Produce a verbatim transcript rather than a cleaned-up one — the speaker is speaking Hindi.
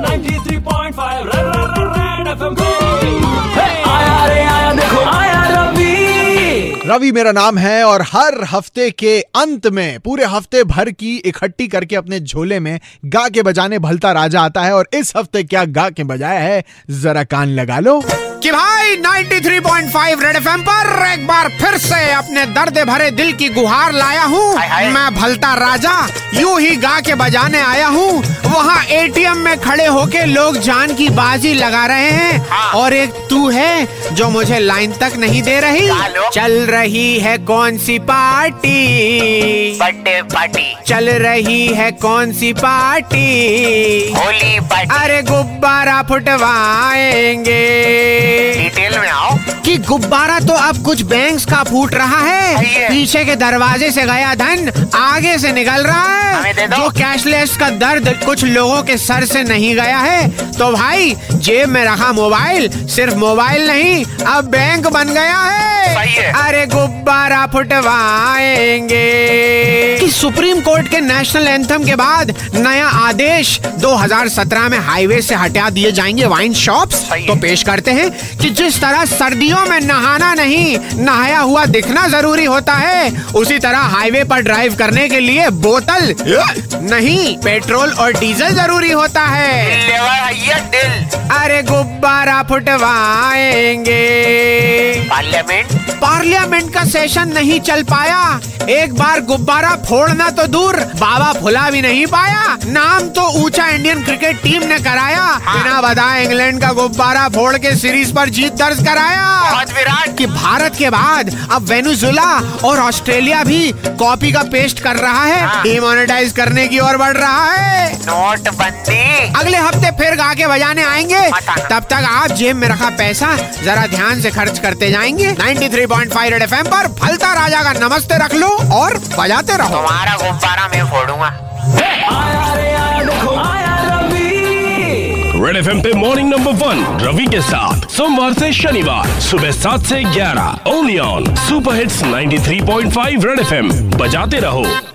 Ninety three point five red FM पे आया रे आया देखो आया रवि। रवि मेरा नाम है और हर हफ्ते के अंत में पूरे हफ्ते भर की इकट्ठी करके अपने झोले में गा के बजाने भलता राजा आता है। और इस हफ्ते क्या गा के बजाया है जरा कान लगा लो कि भाई ninety three point five red FM पर एक बार फिर से अपने दर्द भरे दिल की गुहार लाया हूँ। मैं भलता राजा यूं ही गा के बजाने आया हूँ। वहाँ एटीएम में खड़े होके लोग जान की बाजी लगा रहे हैं हाँ। और एक तू है जो मुझे लाइन तक नहीं दे रही। चल रही है कौन सी पार्टी बर्थडे पार्टी, चल रही है कौन सी पार्टी होली पार्टी। अरे गुब्बारा फुटवाएंगे, डिटेल में आओ कि गुब्बारा तो अब कुछ बैंक्स का फूट रहा है। पीछे के दरवाजे से गया धन आगे से निकल रहा है। जो कैशलेस का दर्द कुछ लोगों के सर से नहीं गया है तो भाई जेब में रखा मोबाइल सिर्फ मोबाइल नहीं अब बैंक बन गया है। अरे गुब्बारा फुटवाएंगे कि सुप्रीम कोर्ट के नेशनल एंथम के बाद नया आदेश दो हज़ार सत्रह में हाईवे से हटा दिए जाएंगे वाइन शॉप्स। तो पेश करते हैं कि जिस तरह सर्दियों में नहाना नहीं नहाया हुआ दिखना जरूरी होता है उसी तरह हाईवे पर ड्राइव करने के लिए बोतल नहीं पेट्रोल और डीजल जरूरी होता है। अरे गुब्बारा फुटवाएंगे। पार्लियामेंट पार्लियामेंट का सेशन नहीं चल पाया। एक बार गुब्बारा फोड़ना तो दूर बाबा फुला भी नहीं पाया। नाम तो ऊंचा इंडियन क्रिकेट टीम ने कराया बिना बताए इंग्लैंड का गुब्बारा फोड़ के सीरीज पर जीत दर्ज कराया। विराट कि भारत के बाद अब वेनेजुएला और ऑस्ट्रेलिया भी कॉपी का पेस्ट कर रहा है, डिमोनेटाइज करने की ओर बढ़ रहा है। नोटबंदी अगले हफ्ते फिर गा के बजाने आएंगे। तब तक आप जेब में रखा पैसा जरा ध्यान से खर्च करते जाएंगे। Ninety three point five red FM पर भलता राजा का नमस्ते रख लो और बजाते रहो। तुम्हारा गुब्बारा मैं फोड़ूंगा। रेड एफएम पे मॉर्निंग नंबर वन रवि के साथ सोमवार से शनिवार सुबह सात से ग्यारह only on super hits ninety three point five red FM. बजाते रहो।